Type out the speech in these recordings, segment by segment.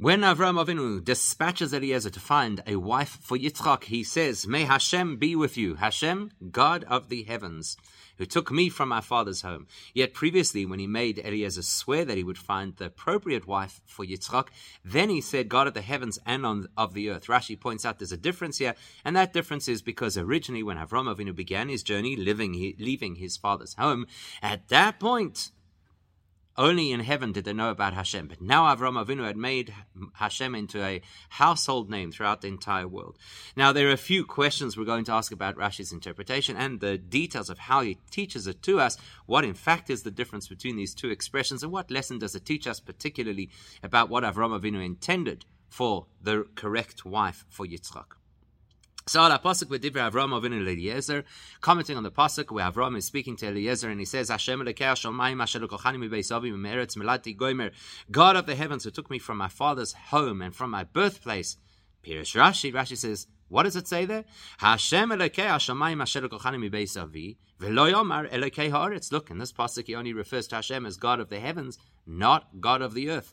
When Avram Avinu dispatches Eliezer to find a wife for Yitzchak, he says, "May Hashem be with you, Hashem, God of the heavens, who took me from my father's home." Yet previously, when he made Eliezer swear that he would find the appropriate wife for Yitzchak, then he said, "God of the heavens and of the earth." Rashi points out there's a difference here, and that difference is because originally when Avram Avinu began his journey, leaving his father's home, at that point, only in heaven did they know about Hashem. But now Avram Avinu had made Hashem into a household name throughout the entire world. Now, there are a few questions we're going to ask about Rashi's interpretation and the details of how he teaches it to us. What, in fact, is the difference between these two expressions, and what lesson does it teach us, particularly about what Avram Avinu intended for the correct wife for Yitzchak? So al pasuk v'divrei Avram Avinu Eliezer, commenting on the pasuk where Avram is speaking to Eliezer, and he says, "Hashem Elokei Hashomayim asher lokochani mibeis avi mi'eretz milati gomer," God of the heavens who took me from my father's home and from my birthplace. Pirush Rashi says, what does it say there? Hashem Elokei Hashomayim asher lokochani mibeis avi v'lo yomar Elokei ha'aretz. Look, in this pasuk he only refers to Hashem as God of the heavens, not God of the earth.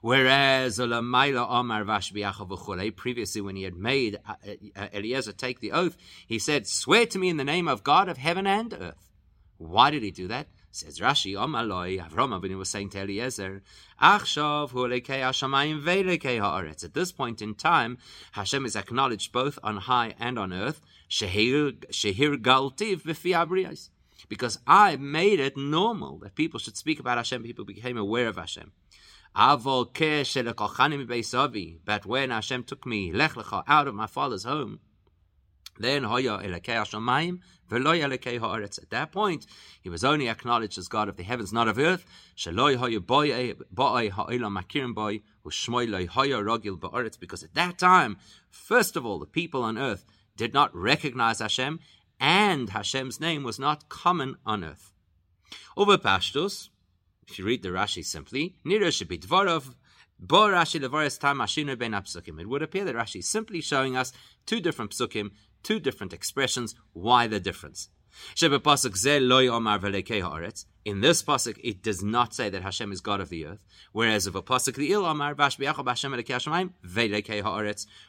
Whereas previously, when he had made Eliezer take the oath, he said, "Swear to me in the name of God of heaven and earth." Why did he do that? Says Rashi, Avram Avinu was saying to Eliezer, at this point in time, Hashem is acknowledged both on high and on earth, because I made it normal that people should speak about Hashem, people became aware of Hashem. But when Hashem took me out of my father's home, then at that point, he was only acknowledged as God of the heavens, not of earth. Because at that time, first of all, the people on earth did not recognize Hashem, and Hashem's name was not common on earth. Over Pashtus, if you read the Rashi simply, it would appear that Rashi is simply showing us two different psukim, two different expressions. Why the difference? In this pasuk, it does not say that Hashem is God of the earth, whereas of a pasuk,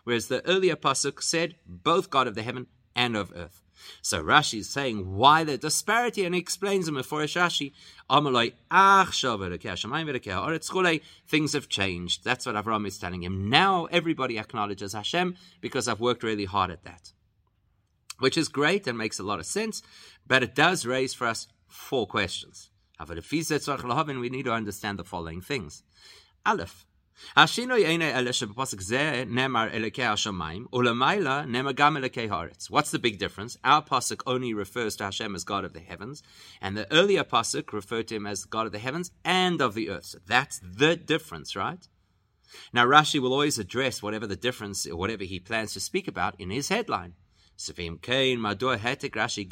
whereas the earlier pasuk said both God of the heaven and of earth. So Rashi is saying why the disparity, and he explains them before Rashi. Things have changed. That's what Avram is telling him. Now everybody acknowledges Hashem because I've worked really hard at that. Which is great and makes a lot of sense, but it does raise for us four questions. We need to understand the following things. Aleph. What's the big difference? Our pasuk only refers to Hashem as God of the heavens, and the earlier pasuk referred to him as God of the heavens and of the earth. So that's the difference, right? Now Rashi will always address whatever the difference, or whatever he plans to speak about, in his headline. So why then does Rashi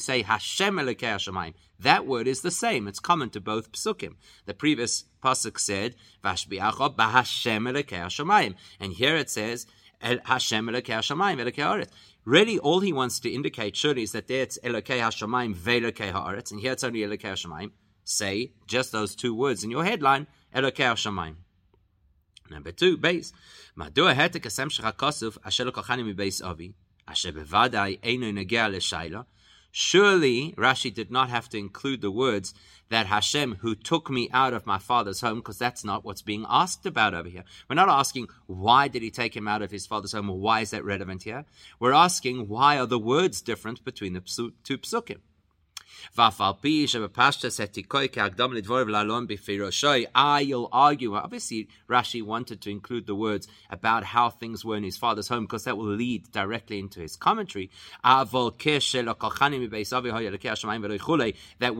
say Hashem Elokei Hashomayim? That word is the same. It's common to both psukim. The previous pasuk said Vashbiacha b'Hashem Elokei Hashomayim, and here it says Hashem Elokei Hashomayim Elokei Haaretz. Really, all he wants to indicate surely is that there it's Elokei Hashomayim ve'Elokei Haaretz, and here it's only Elokei Hashomayim. Say just those two words in your headline. Elokei Hashomayim. Number two, base. Surely, Rashi did not have to include the words that Hashem who took me out of my father's home, because that's not what's being asked about over here. We're not asking why did he take him out of his father's home, or why is that relevant here? We're asking why are the words different between the two psukim? You'll argue, obviously Rashi wanted to include the words about how things were in his father's home, because that will lead directly into his commentary, that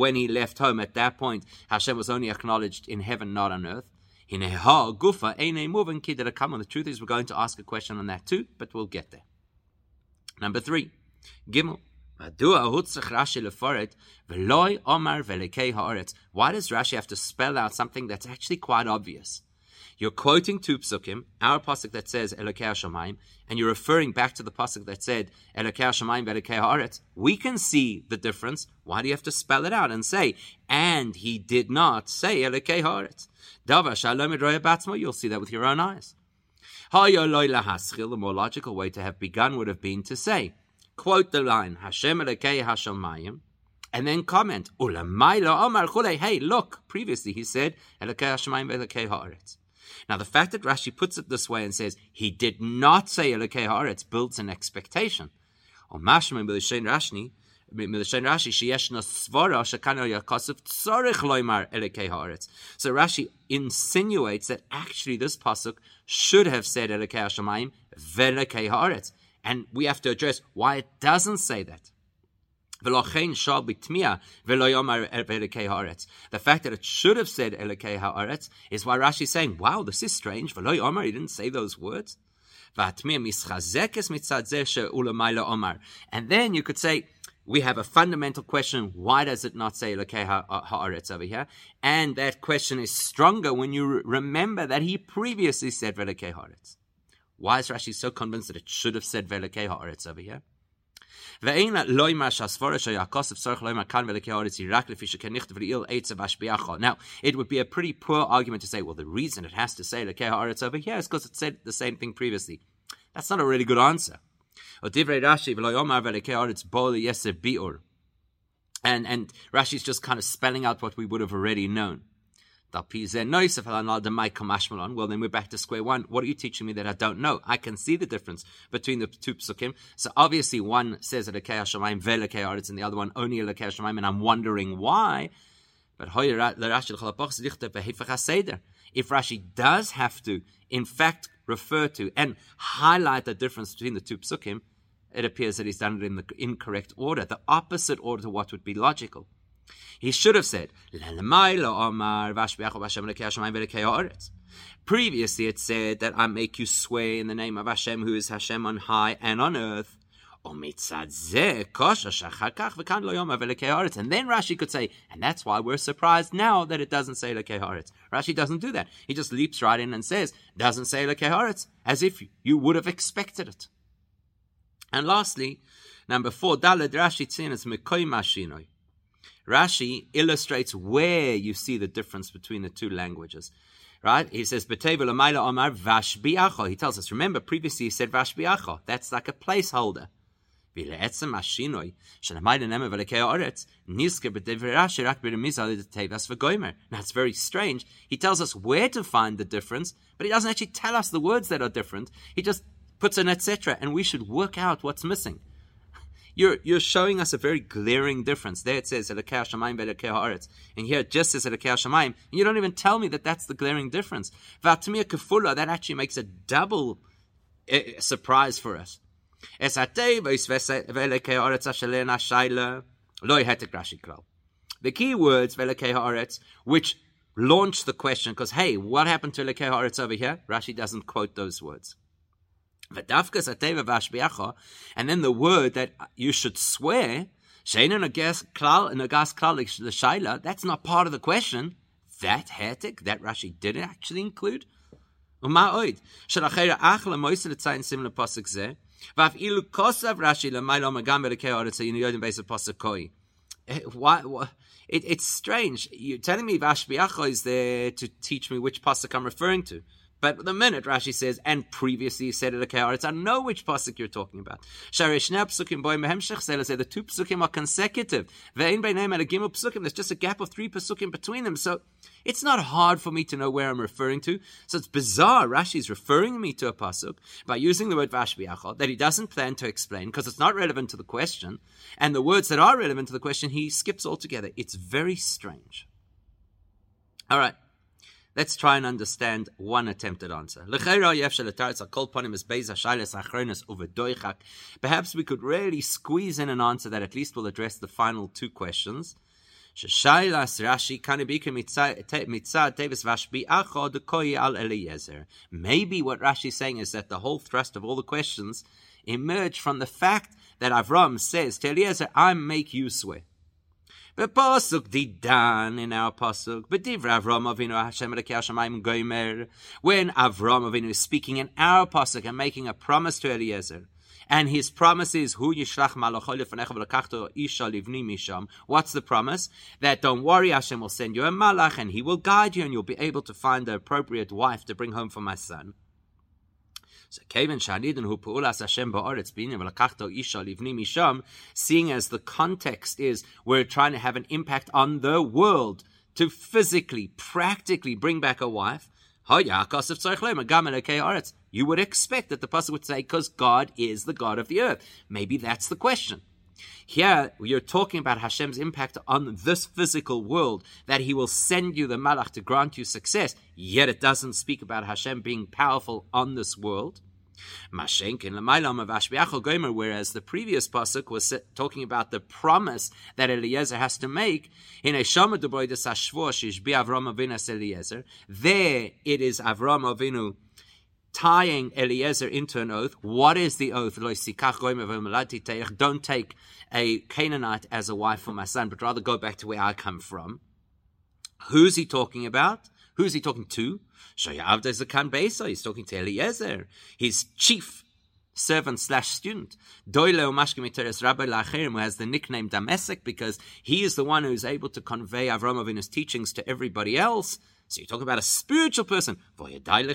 when he left home at that point, Hashem was only acknowledged in heaven, not on earth. The truth is, we're going to ask a question on that too, but we'll get there. Number three, Gimel. Why does Rashi have to spell out something that's actually quite obvious? You're quoting two psukim, our pasuk that says Elokei Hashamayim, and you're referring back to the pasuk that said Elokei Hashamayim Elokei Haaretz. We can see the difference. Why do you have to spell it out and say, and he did not say Elokei Haaretz? Davar shalom idroya batzmo. You'll see that with your own eyes. Hayoloi lahaschil. The more logical way to have begun would have been to say, quote the line Hashem Elokei Hashamayim, and then comment Ulamai lo Omar Chulei. Hey, look! Previously he said Elokei Hashamayim Elokei Haaretz. Now, the fact that Rashi puts it this way and says, he did not say Elokei Haaretz, builds an expectation. So Rashi insinuates that actually this pasuk should have said Elokei Hashamayim ve'Elokei Haaretz. And we have to address why it doesn't say that. The fact that it should have said Elokei Haaretz is why Rashi is saying, wow, this is strange. He didn't say those words. And then you could say, we have a fundamental question. Why does it not say Elokei Haaretz over here? And that question is stronger when you remember that he previously said Elokei Haaretz. Why is Rashi so convinced that it should have said Elokei Haaretz over here? Now, it would be a pretty poor argument to say, well, the reason it has to say Elokei Haaretz over here is because it said the same thing previously. That's not a really good answer. And Rashi's just kind of spelling out what we would have already known. Well, then we're back to square one. What are you teaching me that I don't know? I can see the difference between the two psukim. So obviously one says Elokei Hashamayim ve'Elokei Haaretz and the other one only Elokei Hashamayim, and I'm wondering why. But if Rashi does have to, in fact, refer to and highlight the difference between the two psukim, it appears that he's done it in the incorrect order, the opposite order to what would be logical. He should have said, previously it said that I make you swear in the name of Hashem, who is Hashem on high and on earth. And then Rashi could say, and that's why we're surprised now that it doesn't say Elokei Haaretz. Rashi doesn't do that. He just leaps right in and says, doesn't say Elokei Haaretz, as if you would have expected it. And lastly, number 4, Daled Rashi Tzin is Mekoi Mashinoi. Rashi illustrates where you see the difference between the two languages, right? He says, "B'tevul amayla omar vashbiacho." He tells us, remember, previously he said vashbiacho. That's like a placeholder. Now, it's very strange. He tells us where to find the difference, but he doesn't actually tell us the words that are different. He just puts an etc., and we should work out what's missing. You're showing us a very glaring difference. There it says Elokei Hashamayim ve'Elokei Haaretz, and here it just says Elokei Hashamayim, and you don't even tell me that that's the glaring difference. V'atamir kefula, that actually makes a double surprise for us. Es hatei ve'Elokei Haaretz ashelei nashayla lo yehetek Rashi klal. The key words ve'Elokei Haaretz, which launch the question, because hey, what happened to Elokei Haaretz over here? Rashi doesn't quote those words. And then the word that you should swear, that's not part of the question. That heretic, that Rashi didn't actually include. Why? It's strange. You're telling me Vashbiacho is there to teach me which pasuk I'm referring to. But the minute Rashi says, and previously he said Elokei Haaretz, I know which pasuk you're talking about. The two psukim are consecutive. There's just a gap of 3 pasukim between them. So it's not hard for me to know where I'm referring to. So it's bizarre Rashi's referring me to a pasuk by using the word vashbiacho that he doesn't plan to explain because it's not relevant to the question. And the words that are relevant to the question, he skips altogether. It's very strange. All right. Let's try and understand one attempted answer. Perhaps we could really squeeze in an answer that at least will address the final two questions. Maybe what Rashi's saying is that the whole thrust of all the questions emerge from the fact that Avram says to Eliezer, I make you swear. B'posuk didan, in our pasuk, b'divra Avram Avinu Hashem Elokei Hashamayim gomer, when Avram Avinu is speaking in our pasuk and making a promise to Eliezer, and his promise is, Hu yishlach malacho lefanecha v'lakachto isha livni misham. What's the promise? That don't worry, Hashem will send you a malach and he will guide you and you'll be able to find the appropriate wife to bring home for my son. So, seeing as the context is we're trying to have an impact on the world to physically, practically bring back a wife, you would expect that the pasuk would say, because God is the God of the earth. Maybe that's the question. Here, you're talking about Hashem's impact on this physical world, that he will send you the malach to grant you success, yet it doesn't speak about Hashem being powerful on this world. Whereas the previous pasuk was talking about the promise that Eliezer has to make, there it is Avram Avinu tying Eliezer into an oath. What is the oath? Don't take a Canaanite as a wife for my son, but rather go back to where I come from. Who's he talking about? Who's he talking to? He's talking to Eliezer, his chief servant/student, who has the nickname Damesek, because he is the one who is able to convey Avram Avinu's teachings to everybody else. So you're talking about a spiritual person. You're talking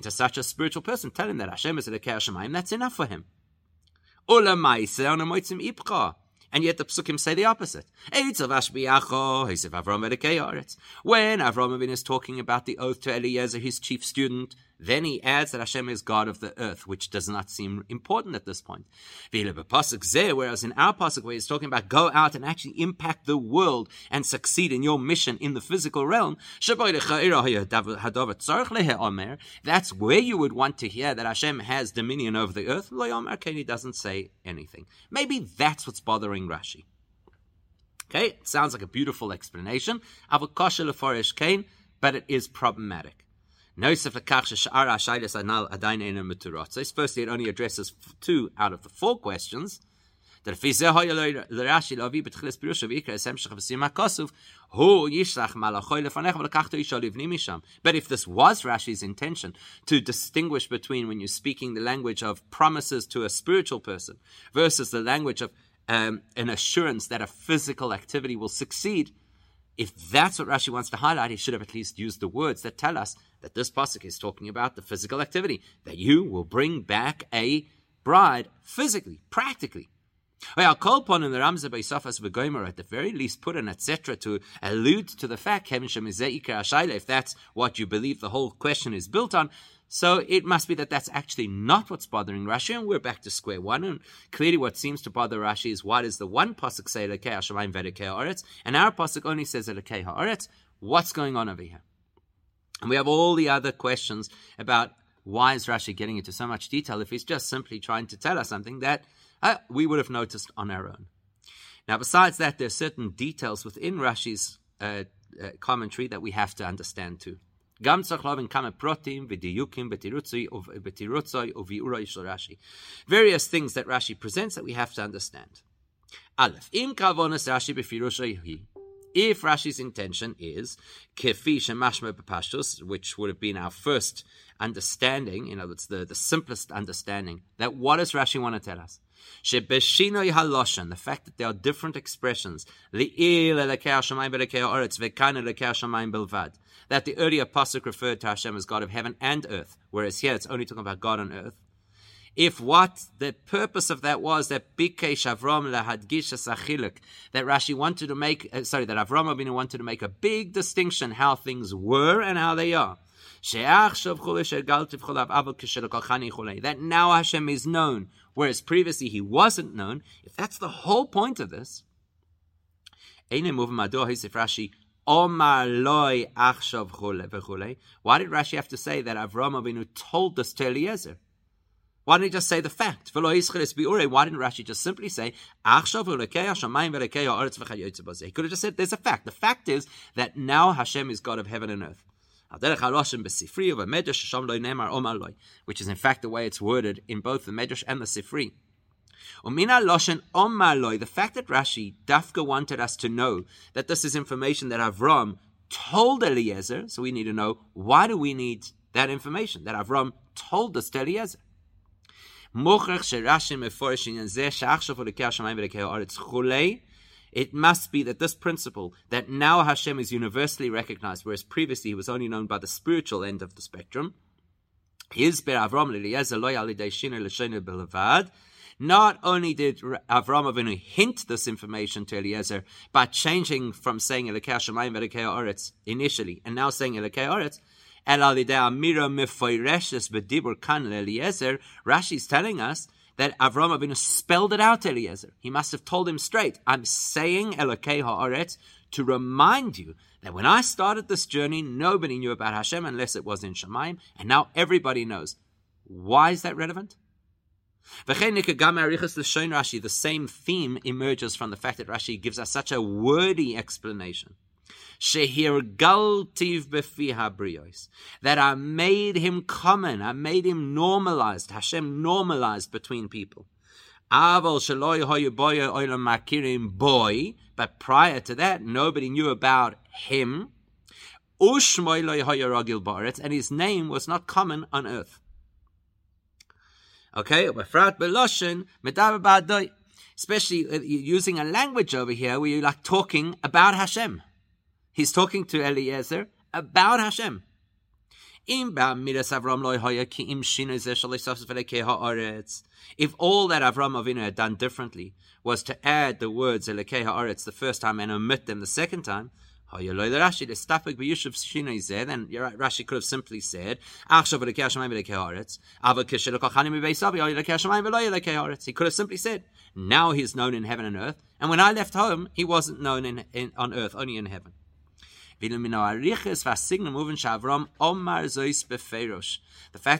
to such a spiritual person, tell him that Hashem is Elokei Hashamayim, that's enough for him. And yet the psukim say the opposite. When Avram Avinu is talking about the oath to Eliezer, his chief student, then he adds that Hashem is God of the earth, which does not seem important at this point. Whereas in our pasuk, where he's talking about go out and actually impact the world and succeed in your mission in the physical realm, that's where you would want to hear that Hashem has dominion over the earth. He doesn't say anything. Maybe that's what's bothering Rashi. Okay, sounds like a beautiful explanation, but it is problematic. Firstly, it only addresses 2 out of the 4 questions. But if this was Rashi's intention to distinguish between when you're speaking the language of promises to a spiritual person versus the language of an assurance that a physical activity will succeed, if that's what Rashi wants to highlight, he should have at least used the words that tell us that this pasuk is talking about the physical activity, that you will bring back a bride physically, practically. At the very least, put an etc. to allude to the fact, if that's what you believe the whole question is built on, so it must be that that's actually not what's bothering Rashi, and we're back to square one. And clearly what seems to bother Rashi is, why does the one pasuk say Elokei Hashamayim v'Elokei Haaretz, and our pasuk only says Elokei Haaretz? What's going on over here? And we have all the other questions about why is Rashi getting into so much detail if he's just simply trying to tell us something that we would have noticed on our own. Now, besides that, there are certain details within Rashi's commentary that we have to understand too. Various things that Rashi presents that we have to understand. Aleph, im kavonas Rashi b'firusha hi. If Rashi's intention is kefi shemashma b'pashtus, which would have been our first understanding, you know, it's the simplest understanding, that what does Rashi want to tell us? Shebeshinoi haloshen, the fact that there are different expressions, that the earlier pasuk referred to Hashem as God of heaven and earth, whereas here it's only talking about God on earth. If what the purpose of that was that Bikesh Avram lahadgish asachiluk, that Rashi wanted to make, that Avram Avinu wanted to make a big distinction how things were and how they are. That now Hashem is known, whereas previously he wasn't known. If that's the whole point of this, why did Rashi have to say that Avram Avinu told this to Eliezer? Why didn't he just say the fact? Why didn't Rashi just simply say, he could have just said, there's a fact. The fact is that now Hashem is God of heaven and earth. Which is in fact the way it's worded in both the Medrash and the Sifri. The fact that Rashi Dafka wanted us to know that this is information that Avram told Eliezer, so we need to know, why do we need that information that Avram told us to Eliezer? It must be that this principle, that now Hashem is universally recognized, whereas previously he was only known by the spiritual end of the spectrum, not only did Avram Avinu hint this information to Eliezer by changing from saying Elokei Hashemayim Elokei Haaretz initially and now saying Elokei Haaretz, Rashi is telling us that Avram Avinu spelled it out to Eliezer. He must have told him straight, I'm saying Elokei Haaretz to remind you that when I started this journey, nobody knew about Hashem unless it was in Shemayim, and now everybody knows. Why is that relevant? The same theme emerges from the fact that Rashi gives us such a wordy explanation. That I made him common, I made him normalized, Hashem normalized between people. But prior to that, nobody knew about him. And his name was not common on earth. Okay, especially using a language over here where you're like talking about Hashem. He's talking to Eliezer about Hashem. If all that Avram Avinu had done differently was to add the words Elokei Haaretz the first time and omit them the second time, then Rashi could have simply said, he could have simply said, now he's known in heaven and earth, and when I left home, he wasn't known on earth, only in heaven. The fact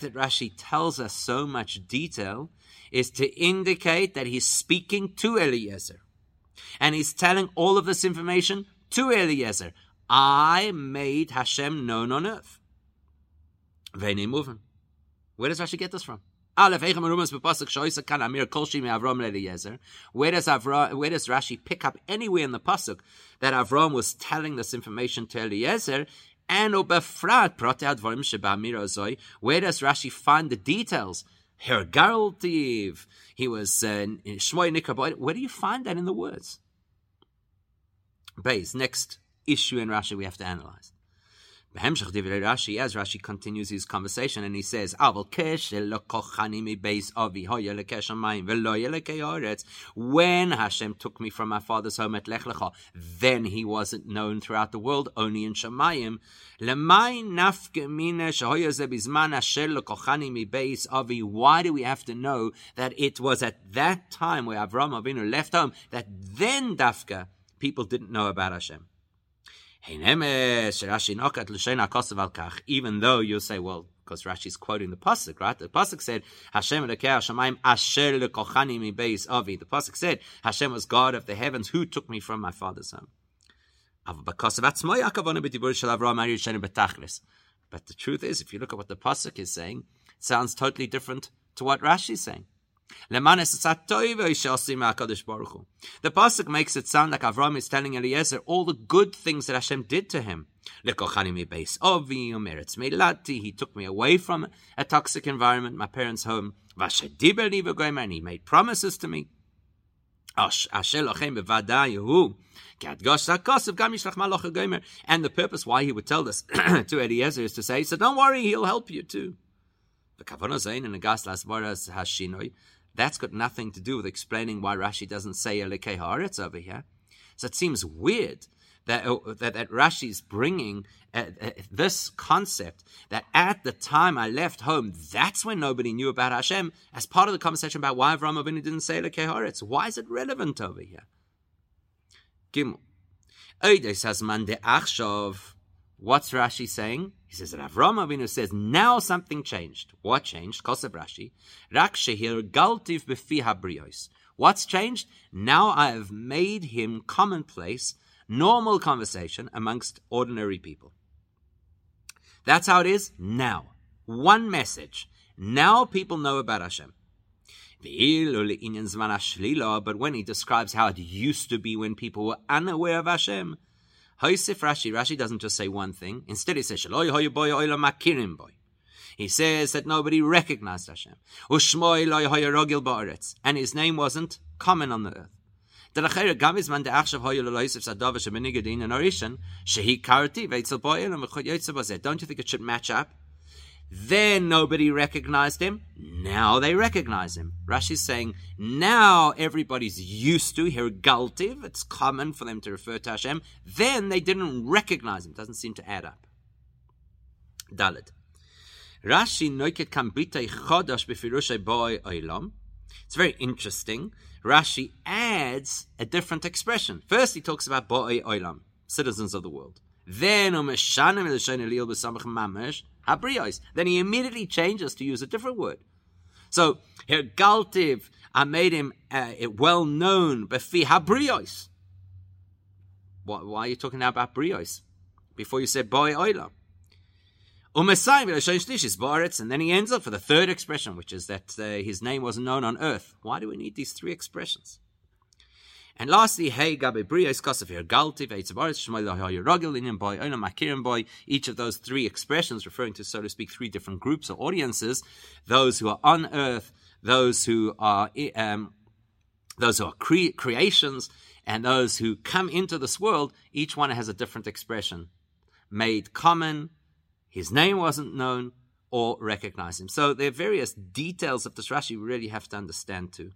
that Rashi tells us so much detail is to indicate that he's speaking to Eliezer, and he's telling all of this information to Eliezer. I made Hashem known on earth. Where does Rashi get this from? Where does Rashi pick up anywhere in the pasuk that Avram was telling this information to Eliezer? And where does Rashi find the details? He was Shmoy Nikaboy. Where do you find that in the words? Base, next issue in Rashi we have to analyze. As Rashi continues his conversation and he says, when Hashem took me from my father's home at Lech Lecha, then he wasn't known throughout the world, only in Shemayim. Why do we have to know that it was at that time where Avram Avinu left home, that then Dafka, people didn't know about Hashem? Even though you'll say, well, because Rashi's quoting the pasuk, right? The pasuk said, Hashem Elokei Hashemayim asher lekochani mi beis avi. The pasuk said, Hashem was God of the heavens who took me from my father's home. But the truth is, if you look at what the pasuk is saying, it sounds totally different to what Rashi's saying. The pasuk makes it sound like Avram is telling Eliezer all the good things that Hashem did to him. He took me away from a toxic environment, my parents' home, and he made promises to me. And the purpose why he would tell this to Eliezer is to say, so don't worry, he'll help you too. That's got nothing to do with explaining why Rashi doesn't say Elokei Haaretz over here. So it seems weird that Rashi is bringing this concept that at the time I left home, that's when nobody knew about Hashem, as part of the conversation about why Avram Avinu didn't say Elokei Haaretz. Why is it relevant over here? Gimel. What's Rashi saying? He says that Avram Avinu says, now something changed. What changed? Kosev Rashi. Rak shehir galtiv b'fi habriyos. What's changed? Now I have made him commonplace, normal conversation amongst ordinary people. That's how it is now. One message. Now people know about Hashem. But when he describes how it used to be when people were unaware of Hashem, Rashi doesn't just say one thing. Instead, he says, he says that nobody recognized Hashem. And his name wasn't common on the earth. Don't you think it should match up? Then nobody recognized him. Now they recognize him. Rashi's saying, now everybody's used to, hergaltiv, it's common for them to refer to Hashem. Then they didn't recognize him. Doesn't seem to add up. Dalet. Rashi noiket kambitei chodosh befirushay boi oilam. It's very interesting. Rashi adds a different expression. First he talks about boi oilam, citizens of the world. Then umeshanim elshon eliel b'samach mamash. Then he immediately changes to use a different word. So, hergaltiv, I made him well known, b'fi habriyos. Why are you talking now about briyos? Before you said boi oilam. And then he ends up for the third expression, which is that his name wasn't known on earth. Why do we need these three expressions? And lastly, each of those three expressions referring to, so to speak, three different groups or audiences: those who are on earth, those who are creations, and those who come into this world. Each one has a different expression. Made common, his name wasn't known, or recognized him. So there are various details of this Rashi we really have to understand too.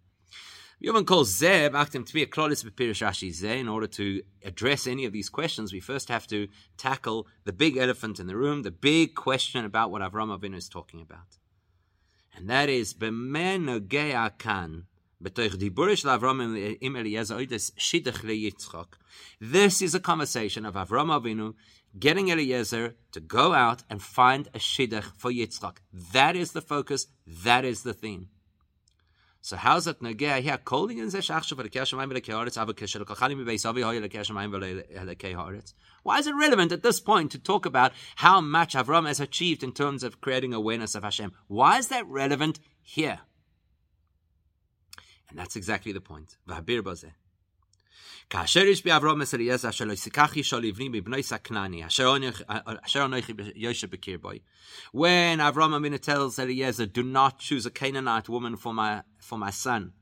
Yovan calls Zeb Akhtim to be a Klolis B'Pirish Rashi Zeh. In order to address any of these questions, we first have to tackle the big elephant in the room, the big question about what Avram Avinu is talking about. And that is, B'men Nogea Kan, B'toich Diburish L'Avram Im Eliezer Oides Shidduch Le'Yitzchak. This is a conversation of Avram Avinu getting Eliezer to go out and find a Shidduch for Yitzchak. That is the focus, that is the theme. So how's it nageh here? Calling in zeshachshu for the kashamayim v'lekeiharetz avakeshel kochalim beisavi hoye lekashamayim v'lekeiharetz. Why is it relevant at this point to talk about how much Avram has achieved in terms of creating awareness of Hashem? Why is that relevant here? And that's exactly the point. V'habir bozeh. Kasher ishbi Avram es Eliezer asher lo yisikachi sholivni b'bnoi saknani asher onoichi yoshe b'kirboi. When Avram Avinu tells Eliezer, do not choose a Canaanite woman for my son.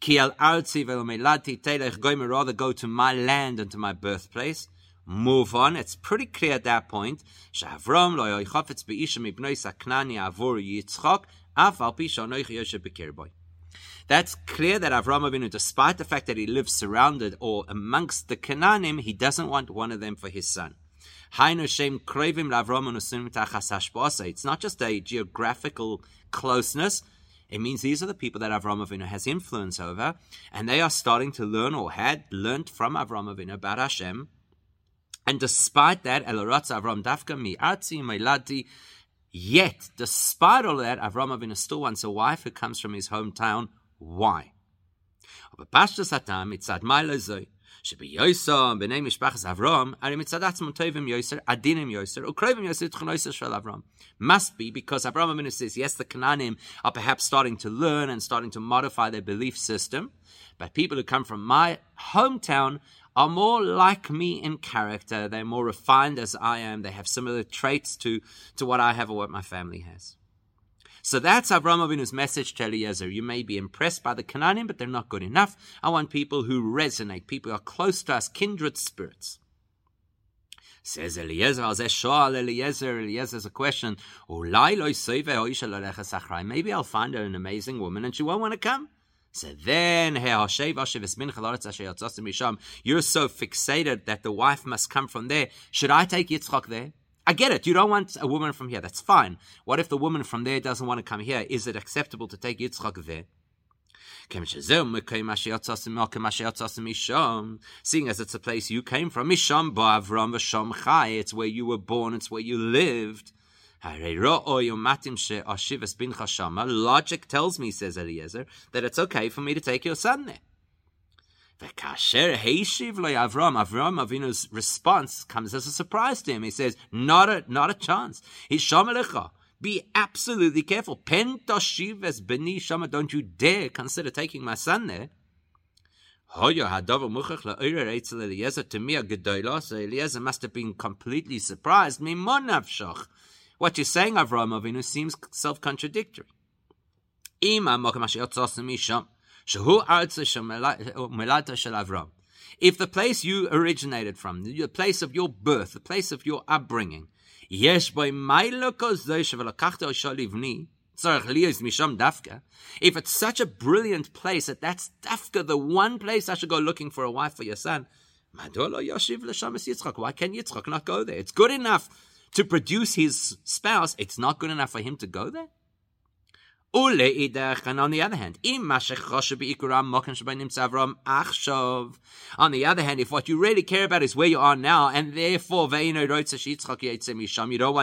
Ki el arzi v'el melati telech goyim, rather go to my land and to my birthplace. Move on. It's pretty clear at that point. Shavram lo yochofetz b'isha mibnoi saknani avur Yitzchak af al pi shonoichi yoshe b'kirboi. That's clear that Avram Avinu, despite the fact that he lives surrounded or amongst the Canaanim, he doesn't want one of them for his son. It's not just a geographical closeness. It means these are the people that Avram Avinu has influence over, and they are starting to learn or had learnt from Avram Avinu about Hashem. And despite that, yet, despite all that, Avram Avinu still wants a wife who comes from his hometown. Why? Must be because Avram Avinu says, yes, the Canaanim are perhaps starting to learn and starting to modify their belief system, but people who come from my hometown are more like me in character. They're more refined as I am. They have similar traits to what I have or what my family has. So that's Avram Avinu's message to Eliezer. You may be impressed by the Canaanim, but they're not good enough. I want people who resonate, people who are close to us, kindred spirits. Says Eliezer, Eliezer has a question. Maybe I'll find her an amazing woman and she won't want to come. So then, you're so fixated that the wife must come from there. Should I take Yitzchak there? I get it. You don't want a woman from here. That's fine. What if the woman from there doesn't want to come here? Is it acceptable to take Yitzchak there? Seeing as it's a place you came from, it's where you were born, it's where you lived. Logic tells me, says Eliezer, that it's okay for me to take your son there. Avram Avinu's response comes as a surprise to him. He says, not a chance. Be absolutely careful. Pen toshiv es beni shama. Don't you dare consider taking my son there. To me, a gedolah, so Eliezer must have been completely surprised. What you're saying, Avram Avinu, seems self-contradictory. If the place you originated from, the place of your birth, the place of your upbringing, if it's such a brilliant place that that's dafka, the one place I should go looking for a wife for your son, why can Yitzchak not go there? It's good enough to produce his spouse. It's not good enough for him to go there. And on the other hand, if what you really care about is where you are now, and therefore you don't want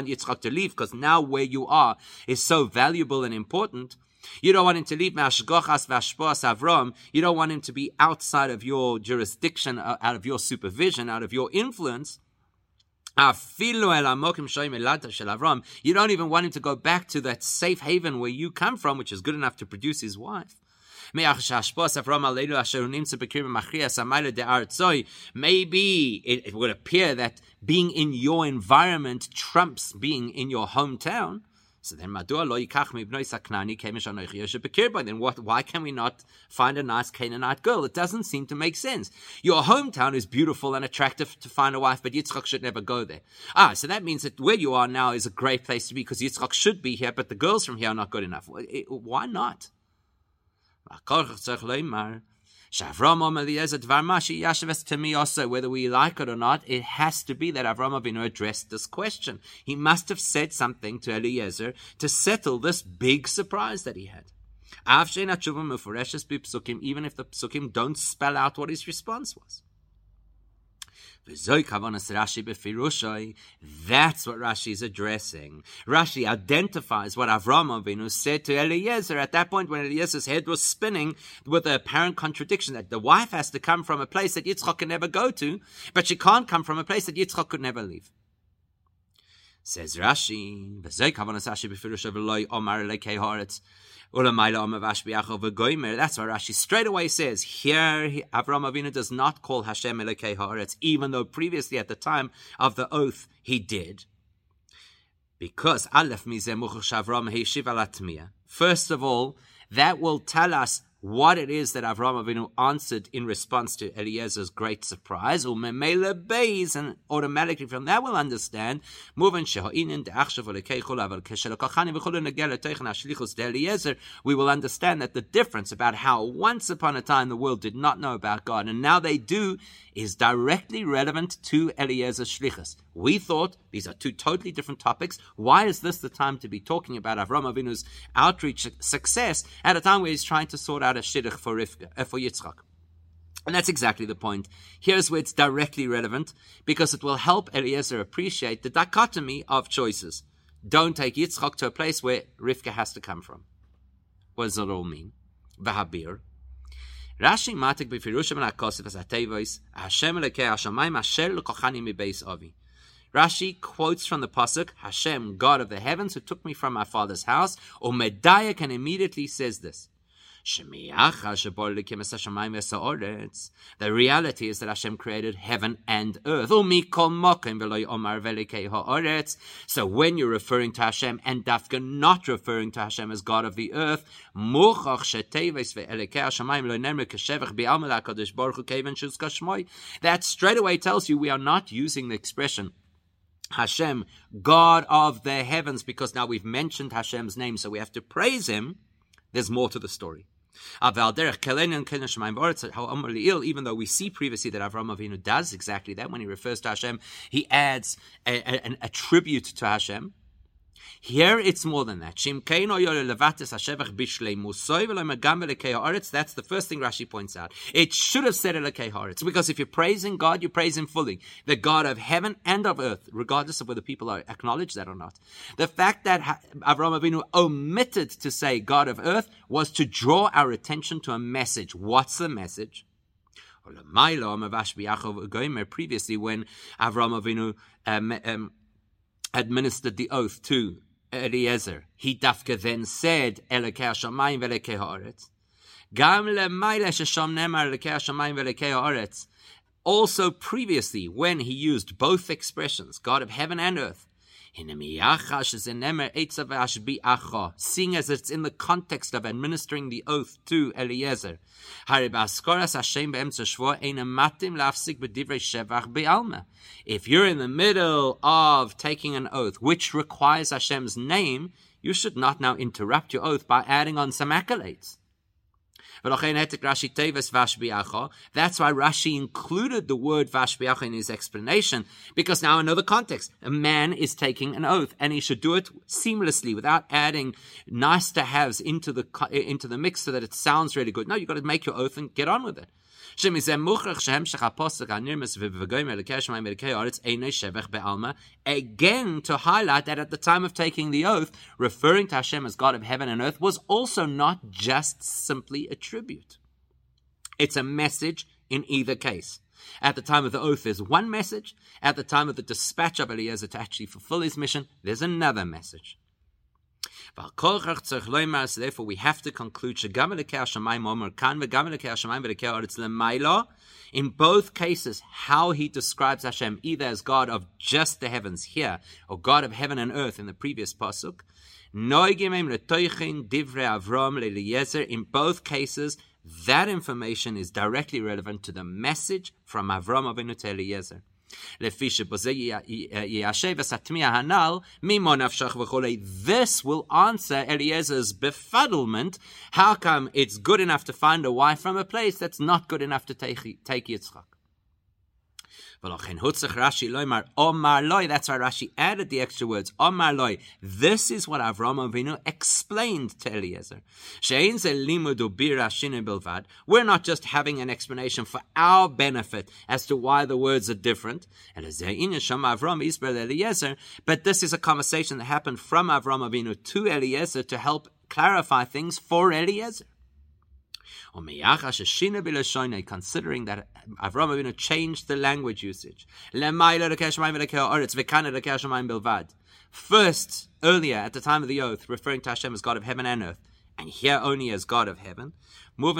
Yitzchak to leave because now where you are is so valuable and important, you don't want him to leave. You don't want him to be outside of your jurisdiction, out of your supervision, out of your influence. You don't even want him to go back to that safe haven where you come from, which is good enough to produce his wife. Maybe it would appear that being in your environment trumps being in your hometown. So then why can we not find a nice Canaanite girl? It doesn't seem to make sense. Your hometown is beautiful and attractive to find a wife, but Yitzchak should never go there. So that means that where you are now is a great place to be because Yitzchak should be here, but the girls from here are not good enough. Why not? Whether we like it or not, it has to be that Avram Avinu addressed this question. He must have said something to Eliezer to settle this big surprise that he had. Even if the psukim don't spell out what his response was. That's what Rashi is addressing. Rashi identifies what Avram Avinu said to Eliezer at that point when Eliezer's head was spinning with the apparent contradiction that the wife has to come from a place that Yitzchak can never go to, but she can't come from a place that Yitzchak could never leave. Says Rashi, that's what Rashi straight away says. Here, Avram Avinu does not call Hashem Elokei Haaretz, even though previously at the time of the oath he did. Because, first of all, that will tell us what it is that Avram Avinu answered in response to Eliezer's great surprise, and automatically from that we'll understand we will understand that the difference about how once upon a time the world did not know about God and now they do is directly relevant to Eliezer's shlichus. We thought these are two totally different topics. Why is this the time to be talking about Avram Avinu's outreach success at a time where he's trying to sort out a shidduch for Rivka, for Yitzchak? And that's exactly the point. Here's where it's directly relevant because it will help Eliezer appreciate the dichotomy of choices. Don't take Yitzchak to a place where Rivka has to come from. What does it all mean? Vahabir. Rashi matik b'firushim and akosif as ateivois Hashem lekei Hashamayim asher l'kochani mibeis avi. Rashi quotes from the pasuk, Hashem, God of the heavens, who took me from my father's house, or Medayak, and immediately says this. The reality is that Hashem created heaven and earth. So when you're referring to Hashem and Dafka not referring to Hashem as God of the earth, that straight away tells you we are not using the expression Hashem, God of the heavens, because now we've mentioned Hashem's name, so we have to praise him. There's more to the story. Even though we see previously that Avram Avinu does exactly that, when he refers to Hashem, he adds an attribute to Hashem. Here it's more than that. That's the first thing Rashi points out. It should have said Elokei Haaretz, because if you're praising God, you praise him fully, the God of heaven and of earth, regardless of whether people acknowledge that or not. The fact that Avraham Avinu omitted to say God of earth was to draw our attention to a message. What's the message? Previously, when Avraham Avinu administered the oath to Eliezer, he dafka then said, Elokei Hashamayim v'Elokei Haaretz. Gam le'mayla shesham nemar Elokei Hashamayim v'Elokei Haaretz. Also previously, when he used both expressions, God of heaven and earth, seeing as it's in the context of administering the oath to Eliezer, if you're in the middle of taking an oath which requires Hashem's name, you should not now interrupt your oath by adding on some accolades. That's why Rashi included the word Vashbiacha in his explanation, because now I know the context. A man is taking an oath, and he should do it seamlessly without adding nice-to-haves into the mix so that it sounds really good. No, you've got to make your oath and get on with it. Again, to highlight that at the time of taking the oath, referring to Hashem as God of heaven and earth was also not just simply a tribute. It's a message in either case. At the time of the oath, there's one message. At the time of the dispatch of Eliezer to actually fulfill his mission, there's another message. Therefore, we have to conclude in both cases how he describes Hashem, either as God of just the heavens here, or God of heaven and earth in the previous pasuk. In both cases, that information is directly relevant to the message from Avram Avinu to Eliezer. This will answer Eliezer's befuddlement. How come it's good enough to find a wife from a place that's not good enough to take Yitzchak? That's why Rashi added the extra words. Omar loy. This is what Avram Avinu explained to Eliezer. We're not just having an explanation for our benefit as to why the words are different. But this is a conversation that happened from Avram Avinu to Eliezer to help clarify things for Eliezer. Considering that Avram Avinu changed the language usage. First, earlier at the time of the oath, referring to Hashem as God of heaven and earth, and here only as God of heaven. It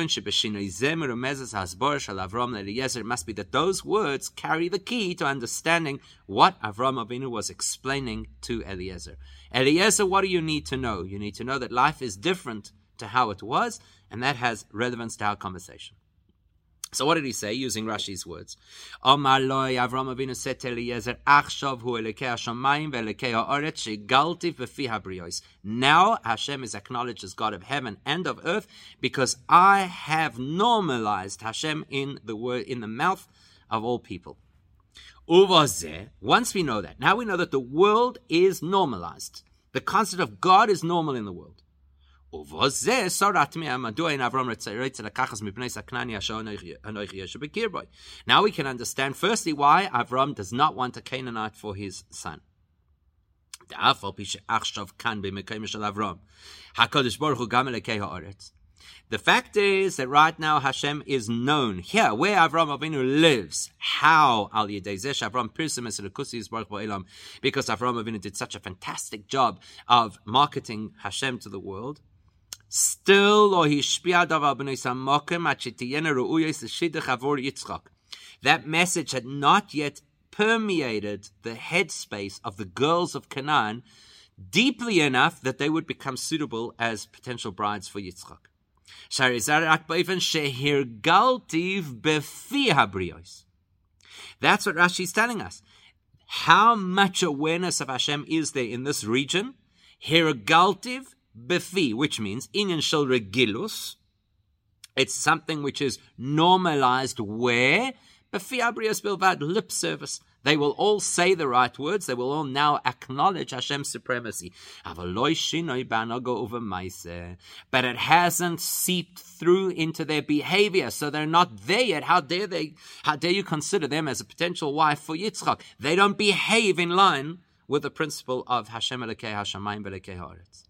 must be that those words carry the key to understanding what Avram Avinu was explaining to Eliezer. Eliezer, what do you need to know? You need to know that life is different to how it was, and that has relevance to our conversation. So what did he say, using Rashi's words? Omar loy, Avram Avinu said to Eliezer, Achshav hu Elokei Hashamayim v'Elokei Haaretz shegalti v'fi habriyos. Now Hashem is acknowledged as God of heaven and of earth, because I have normalized Hashem in the word, in the mouth of all people. Once we know that, now we know that the world is normalized. The concept of God is normal in the world. Now we can understand, firstly, why Avram does not want a Canaanite for his son. The fact is that right now Hashem is known here, where Avram Avinu lives. How? Because Avram Avinu did such a fantastic job of marketing Hashem to the world. Still, that message had not yet permeated the headspace of the girls of Canaan deeply enough that they would become suitable as potential brides for Yitzchak. That's what Rashi is telling us. How much awareness of Hashem is there in this region? Hirgaltiv Befi, which means inyan shel regilus. It's something which is normalized where Befi habriyos bilvad, lip service. They will all say the right words. They will all now acknowledge Hashem's supremacy. But it hasn't seeped through into their behavior, so they're not there yet. How dare you consider them as a potential wife for Yitzchak? They don't behave in line with the principle of Hashem Elokei Hashamayim v'Elokei Haaretz.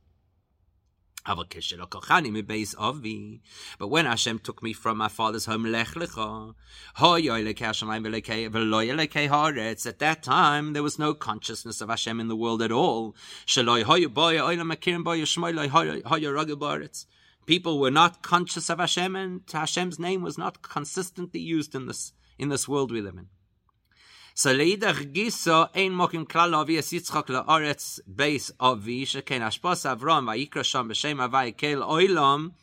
But when Hashem took me from my father's home, at that time there was no consciousness of Hashem in the world at all. People were not conscious of Hashem, and Hashem's name was not consistently used in this world we live in. So leidach giso ein mokim klal avi es Yitzchak la'aretz beis avi sheken hashpos Avram vayikra sham b'shem avayikel oilam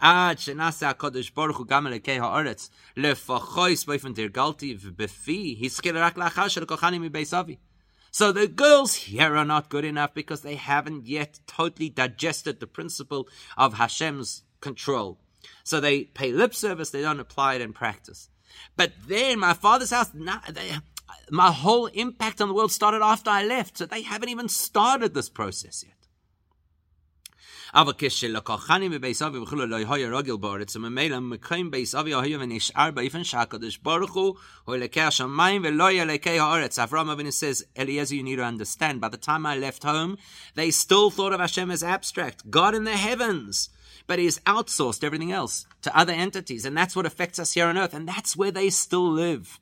ad shenase hakadosh baruch hu gam lekei ha'aretz lefachois boifen tirgalti v'befi hiskil rak la'achar shel kochani mibeis avi. So the girls here are not good enough because they haven't yet totally digested the principle of Hashem's control. So they pay lip service, they don't apply it in practice. But then my father's house, my whole impact on the world started after I left, so they haven't even started this process yet. Avram Avinu says, Eliezer, you need to understand, by the time I left home, they still thought of Hashem as abstract, God in the heavens. But he has outsourced everything else to other entities, and that's what affects us here on earth, and that's where they still live.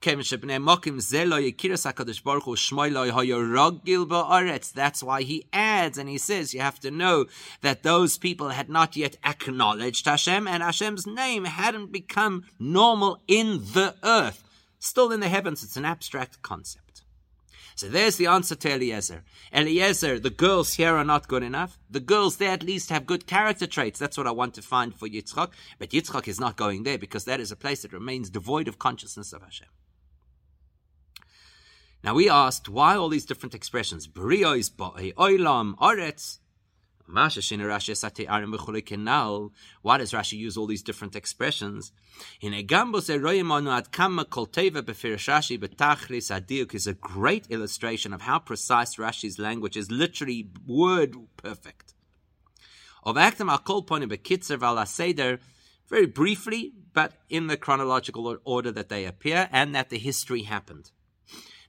That's why he adds, and he says, you have to know that those people had not yet acknowledged Hashem, and Hashem's name hadn't become normal in the earth. Still in the heavens, it's an abstract concept. So there's the answer to Eliezer. Eliezer, the girls here are not good enough. The girls there at least have good character traits. That's what I want to find for Yitzchak. But Yitzchak is not going there because that is a place that remains devoid of consciousness of Hashem. Now we asked, why all these different expressions? Briois, Ba'i, Oilam, Oretz. Why does Rashi use all these different expressions? Is a great illustration of how precise Rashi's language is, literally word perfect. Very briefly, but in the chronological order that they appear and that the history happened.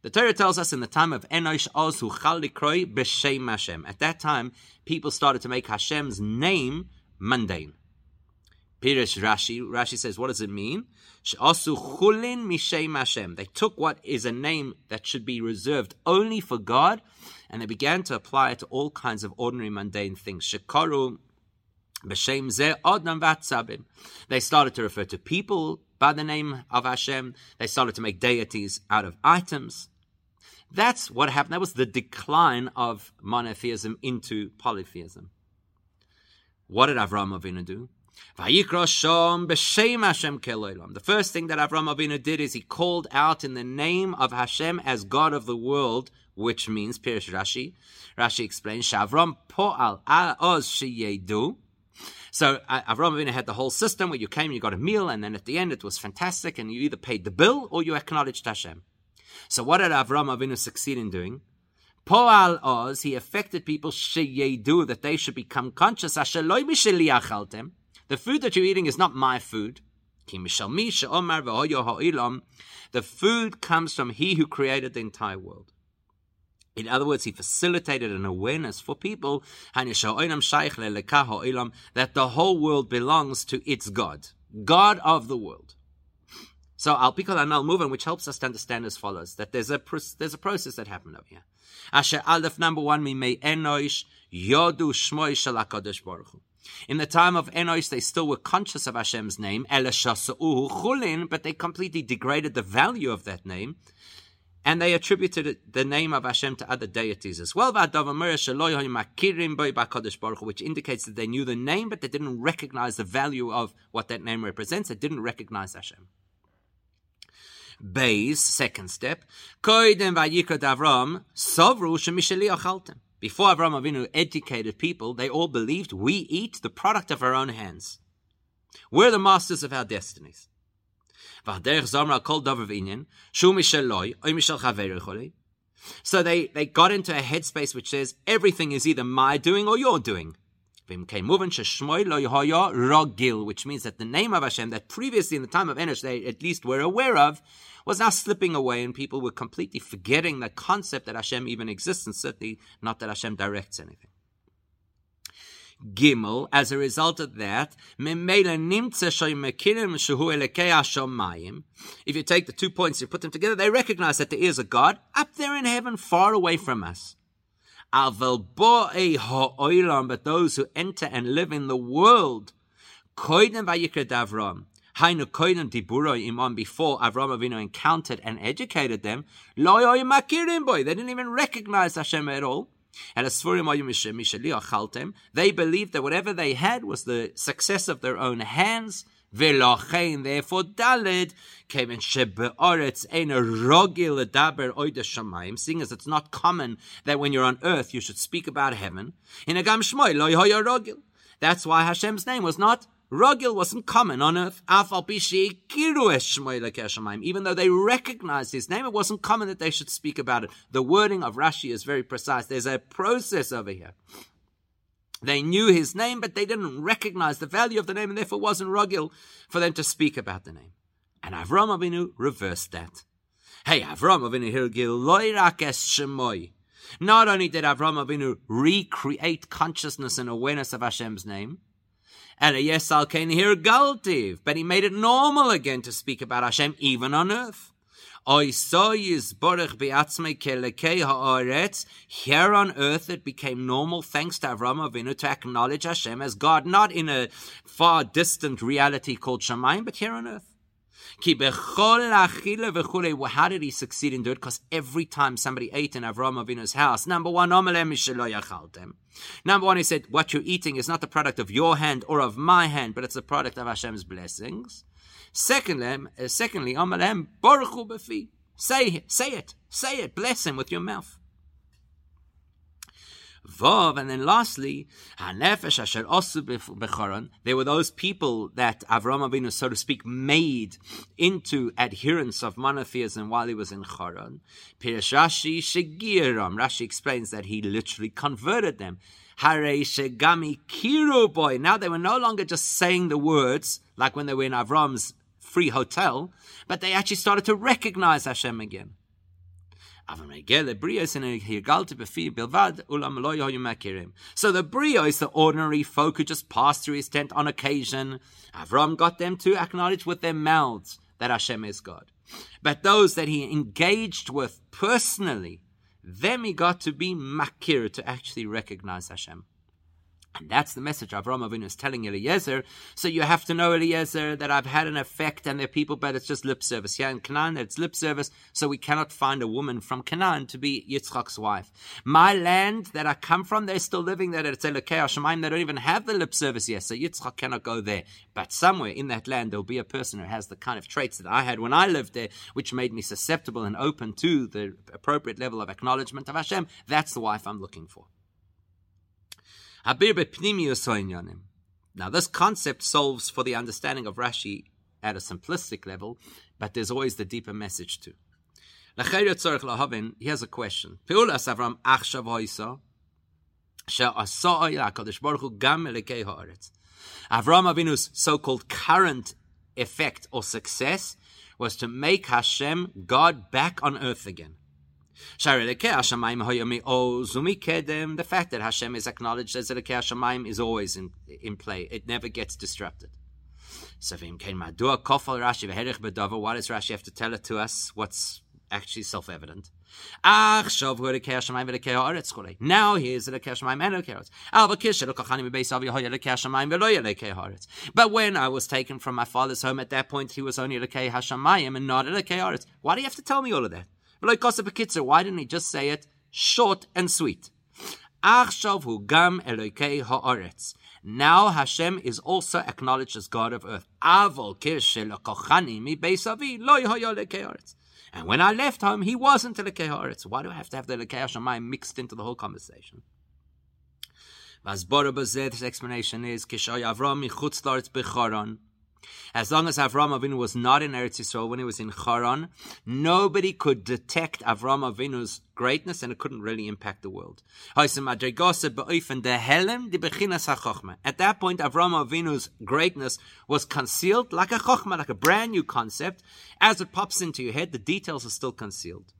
The Torah tells us in the time of Enosh Oz Huchal Likroi B'Shem Hashem. At that time, people started to make Hashem's name mundane. Pirish Rashi says, what does it mean? She'osu Chulin Mishem Hashem. They took what is a name that should be reserved only for God, and they began to apply it to all kinds of ordinary mundane things. Shekaru B'Shem Ze Odnam Vatzabim. They started to refer to people by the name of Hashem. They started to make deities out of items. That's what happened. That was the decline of monotheism into polytheism. What did Avram Avinu do? The first thing that Avram Avinu did is he called out in the name of Hashem as God of the world, which means, Pirish Rashi explains, Shavram po'al a'oz sheyedu. So Avram Avinu had the whole system where you came, you got a meal, and then at the end it was fantastic, and you either paid the bill or you acknowledged Hashem. So what did Avram Avinu succeed in doing? Po'al oz, he affected people sheyedu, that they should become conscious. The food that you're eating is not my food. The food comes from He who created the entire world. In other words, he facilitated an awareness for people that the whole world belongs to its God, God of the world. So Al Pikol Anal Muvan, which helps us to understand as follows, that there's a process that happened over here. Asher Aleph, number one, Mimei Enosh, Yodu Shmoi Shel HaKadosh Baruch Hu. In the time of Enosh, they still were conscious of Hashem's name, but they completely degraded the value of that name. And they attributed the name of Hashem to other deities as well, which indicates that they knew the name, but they didn't recognize the value of what that name represents. They didn't recognize Hashem. Beis, second step. Before Avram Avinu educated people, they all believed we eat the product of our own hands. We're the masters of our destinies. So they got into a headspace which says everything is either my doing or your doing. Which means that the name of Hashem that previously in the time of Enosh they at least were aware of was now slipping away, and people were completely forgetting the concept that Hashem even exists, and certainly not that Hashem directs anything. Gimel. As a result of that, if you take the 2 points, you put them together, they recognize that there is a God up there in heaven, far away from us. But those who enter and live in the world, before Avram Avinu encountered and educated them, they didn't even recognize Hashem at all. They believed that whatever they had was the success of their own hands. Therefore, Daled came in Shebe'oretz ein rogil daber oida shamayim, seeing as it's not common that when you're on earth you should speak about heaven. That's why Hashem's name was not Rogil, wasn't common on earth. Even though they recognized his name, it wasn't common that they should speak about it. The wording of Rashi is very precise. There's a process over here. They knew his name, but they didn't recognize the value of the name, and therefore wasn't Rogil for them to speak about the name. And Avram Avinu reversed that. Hey, Avram Avinu Hirgil Loirakesh Shemoy. Not only did Avram Avinu recreate consciousness and awareness of Hashem's name, and a yes, I'll can hear galtiv, but he made it normal again to speak about Hashem even on earth. Here on earth it became normal, thanks to Avram Avinu, to acknowledge Hashem as God, not in a far distant reality called Shamayim, but here on earth. How did he succeed in doing it? Because every time somebody ate in Avram Avinu's house, number one, he said, what you're eating is not the product of your hand or of my hand, but it's the product of Hashem's blessings. Secondly, say it, bless him with your mouth. And then lastly, there were those people that Avram Avinu, so to speak, made into adherents of monotheism while he was in Charan. Rashi explains that he literally converted them. Now they were no longer just saying the words, like when they were in Avram's free hotel, but they actually started to recognize Hashem again. So the brios, the ordinary folk who just passed through his tent on occasion, Avram got them to acknowledge with their mouths that Hashem is God. But those that he engaged with personally, them he got to be makir, to actually recognize Hashem. And that's the message Avram Avinu is telling Eliezer. So you have to know, Eliezer, that I've had an effect and they're people, but it's just lip service. Here in Canaan, it's lip service, so we cannot find a woman from Canaan to be Yitzchak's wife. My land that I come from, they're still living there. It's Elokei HaShamayim. They don't even have the lip service yet, so Yitzchak cannot go there. But somewhere in that land, there'll be a person who has the kind of traits that I had when I lived there, which made me susceptible and open to the appropriate level of acknowledgement of Hashem. That's the wife I'm looking for. Now, this concept solves for the understanding of Rashi at a simplistic level, but there's always the deeper message too. Here's a question. Avram Avinu's so-called current effect or success was to make Hashem God back on earth again. The fact that Hashem is acknowledged as Elokei HaShamayim is always in play. It never gets disrupted. So why does Rashi have to tell it to us? What's actually self-evident? Now here's Elokei HaShamayim and Elokei Haaretz. But when I was taken from my father's home, at that point he was only Elokei HaShamayim and not Elokei Haaretz. Why do you have to tell me all of that? Why didn't he just say it short and sweet? Now Hashem is also acknowledged as God of earth. And when I left home, he wasn't Elokei Haaretz. Why do I have to have the Elokei HaShamayim mixed into the whole conversation? This explanation is, as long as Avram Avinu was not in Eretz Yisrael when he was in Charan, nobody could detect Avram Avinu's greatness and it couldn't really impact the world. At that point, Avram Avinu's greatness was concealed like a Chokmah, like a brand new concept. As it pops into your head, the details are still concealed.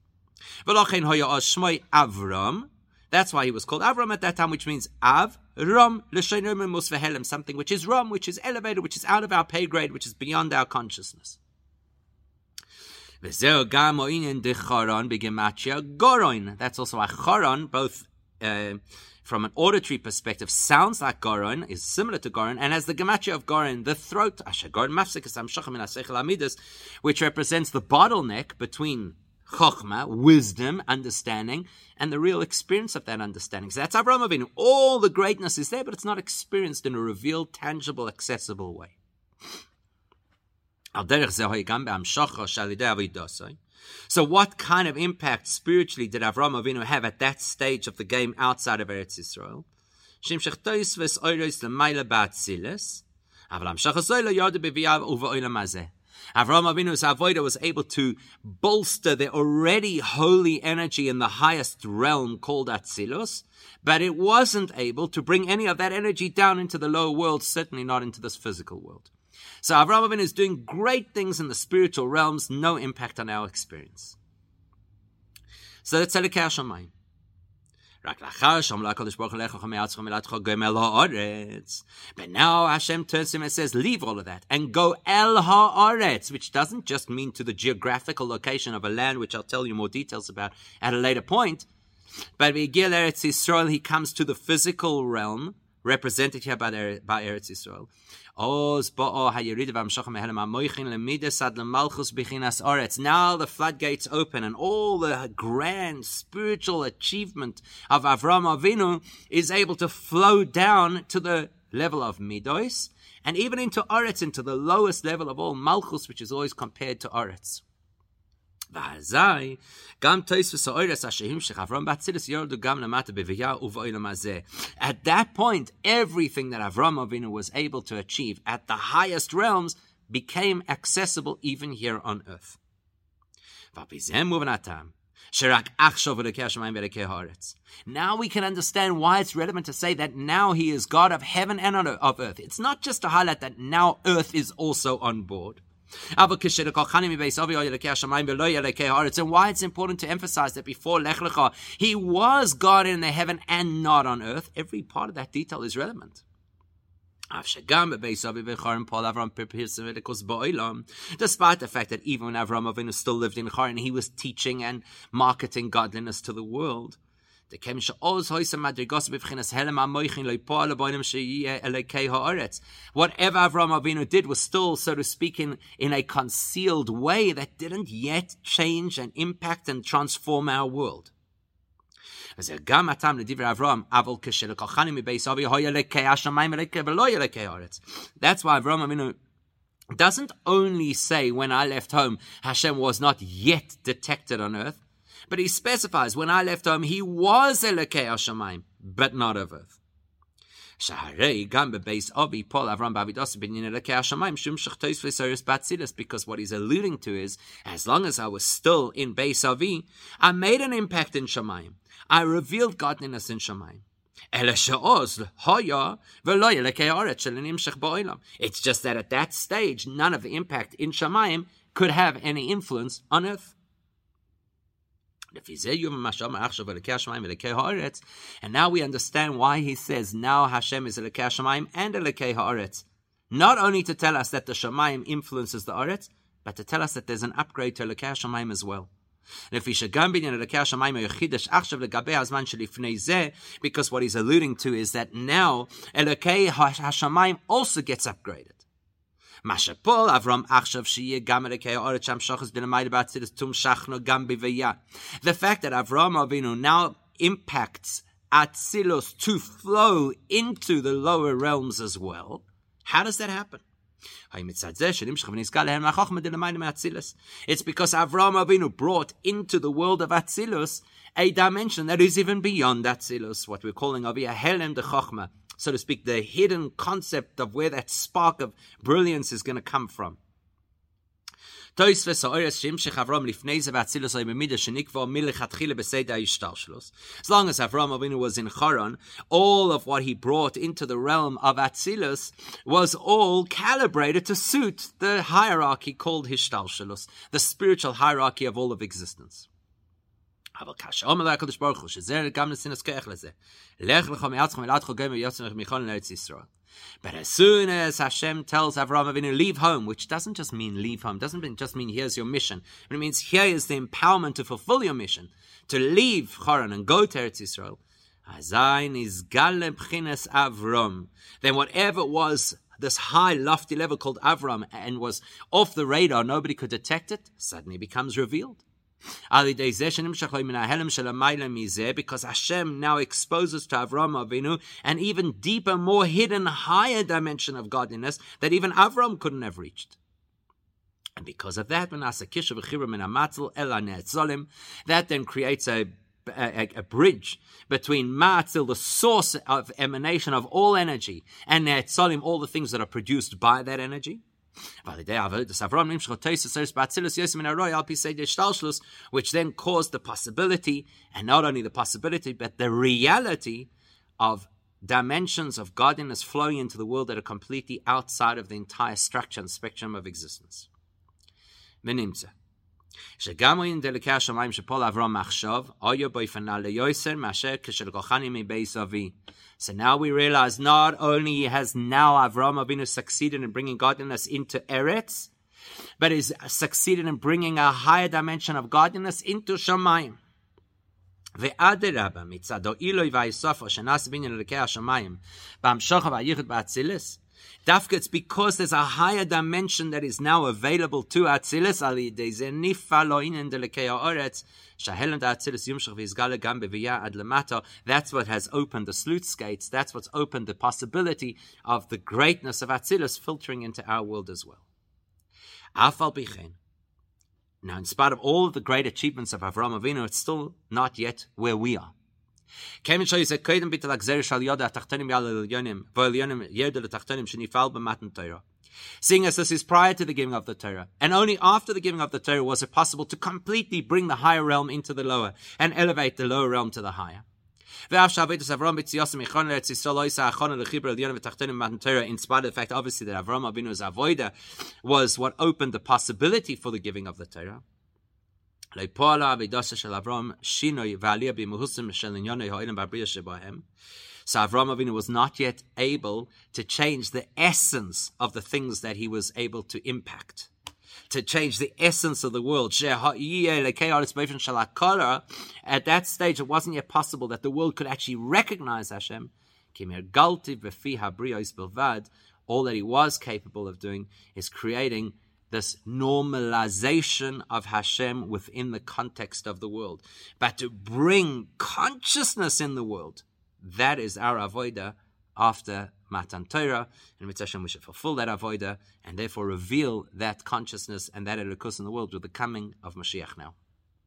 That's why he was called Avram at that time, which means Av, Ram, something which is Ram, which is elevated, which is out of our pay grade, which is beyond our consciousness. That's also a Charan, both from an auditory perspective, sounds like Goron, is similar to Goron, and has the gematria of Goron, the throat, which represents the bottleneck between Chokmah, wisdom, understanding, and the real experience of that understanding. So that's Avram Avinu. All the greatness is there, but it's not experienced in a revealed, tangible, accessible way. So what kind of impact spiritually did Avram Avinu have at that stage of the game outside of Eretz Yisrael? Avram Avinu's avodah was able to bolster the already holy energy in the highest realm called Atzilus, but it wasn't able to bring any of that energy down into the lower world, certainly not into this physical world. So Avram Avinu is doing great things in the spiritual realms, no impact on our experience. So that's Tzedekei Hashamayim. But now Hashem turns to him and says, leave all of that and go El Haaretz, which doesn't just mean to the geographical location of a land, which I'll tell you more details about at a later point. But V'yigil Eretz Yisrael, he comes to the physical realm, represented here by Eretz Yisrael. Now the floodgates open, and all the grand spiritual achievement of Avram Avinu is able to flow down to the level of Midos, and even into Oretz, into the lowest level of all Malchus, which is always compared to Oretz. At that point, everything that Avram Avinu was able to achieve at the highest realms became accessible even here on earth. Now we can understand why it's relevant to say that now he is God of heaven and of earth. It's not just to highlight that now earth is also on board. And why it's important to emphasize that before Lech Lecha, he was God in the heaven and not on earth. Every part of that detail is relevant. Despite the fact that even when Avram Avinu still lived in Charan, he was teaching and marketing godliness to the world. Whatever Avram Avinu did was still, so to speak, in a concealed way that didn't yet change and impact and transform our world. That's why Avram Avinu doesn't only say, when I left home, Hashem was not yet detected on earth, but he specifies, when I left home, he was Elokei Hashamayim, but not of earth. Because what he's alluding to is, as long as I was still in Beis Avi, I made an impact in Shamayim. I revealed godliness in Shamayim. It's just that at that stage, none of the impact in Shamayim could have any influence on earth. And now we understand why he says, now Hashem is Elokei Hashamayim and Elokei Haaretz. Not only to tell us that the Shamayim influences the Haaretz, but to tell us that there's an upgrade to Elokei Hashamayim as well. Because what he's alluding to is that now Elokei Hashamayim also gets upgraded. The fact that Avram Avinu now impacts Atzilus to flow into the lower realms as well, how does that happen? It's because Avram Avinu brought into the world of Atzilus a dimension that is even beyond Atzilus, what we're calling over here Helem de Chokmah, so to speak, the hidden concept of where that spark of brilliance is going to come from. As long as Avram Avinu was in Charan, all of what he brought into the realm of Atzilus was all calibrated to suit the hierarchy called Hishtalshelus, the spiritual hierarchy of all of existence. אבל כאשר אומר לה הקדוש ברוך הוא, שזה גם לסינס כיח לזה, לך לך מארצך ומלאתך וגם ויוצאך מכאן לארץ ישראל. But as soon as Hashem tells Avram Avinu, leave home, which doesn't just mean leave home, doesn't just mean here's your mission, but it means here is the empowerment to fulfill your mission, to leave Charan and go to Eretz Yisrael, then whatever was this high, lofty level called Avram and was off the radar, nobody could detect it, suddenly becomes revealed. Because Hashem now exposes to Avram Avinu an even deeper, more hidden, higher dimension of godliness that even Avram couldn't have reached. And because of that, that then creates a bridge between Matzil, the source of emanation of all energy, and Netzolim, all the things that are produced by that energy. Which then caused the possibility, and not only the possibility, but the reality of dimensions of godliness flowing into the world that are completely outside of the entire structure and spectrum of existence. So now we realize not only has now Avram Avinu succeeded in bringing godliness into Eretz, but he's succeeded in bringing a higher dimension of godliness into Shamayim. Dafka, it's because there's a higher dimension that is now available to Atzilus. That's what has opened the sluice gates. That's what's opened the possibility of the greatness of Atzilus filtering into our world as well. Now, in spite of all of the great achievements of Avram Avinu, it's still not yet where we are. Seeing as this is prior to the giving of the Torah, and only after the giving of the Torah was it possible to completely bring the higher realm into the lower and elevate the lower realm to the higher. In spite of the fact, obviously, that Avram Avinu's avodah was what opened the possibility for the giving of the Torah. So Avram Avinu was not yet able to change the essence of the things that he was able to impact, to change the essence of the world. At that stage, it wasn't yet possible that the world could actually recognize Hashem. All that he was capable of doing is creating this normalization of Hashem within the context of the world. But to bring consciousness in the world, that is our avodah after Matan Torah. And with Hashem, we should fulfill that avodah and therefore reveal that consciousness and that elokus in the world with the coming of Mashiach now.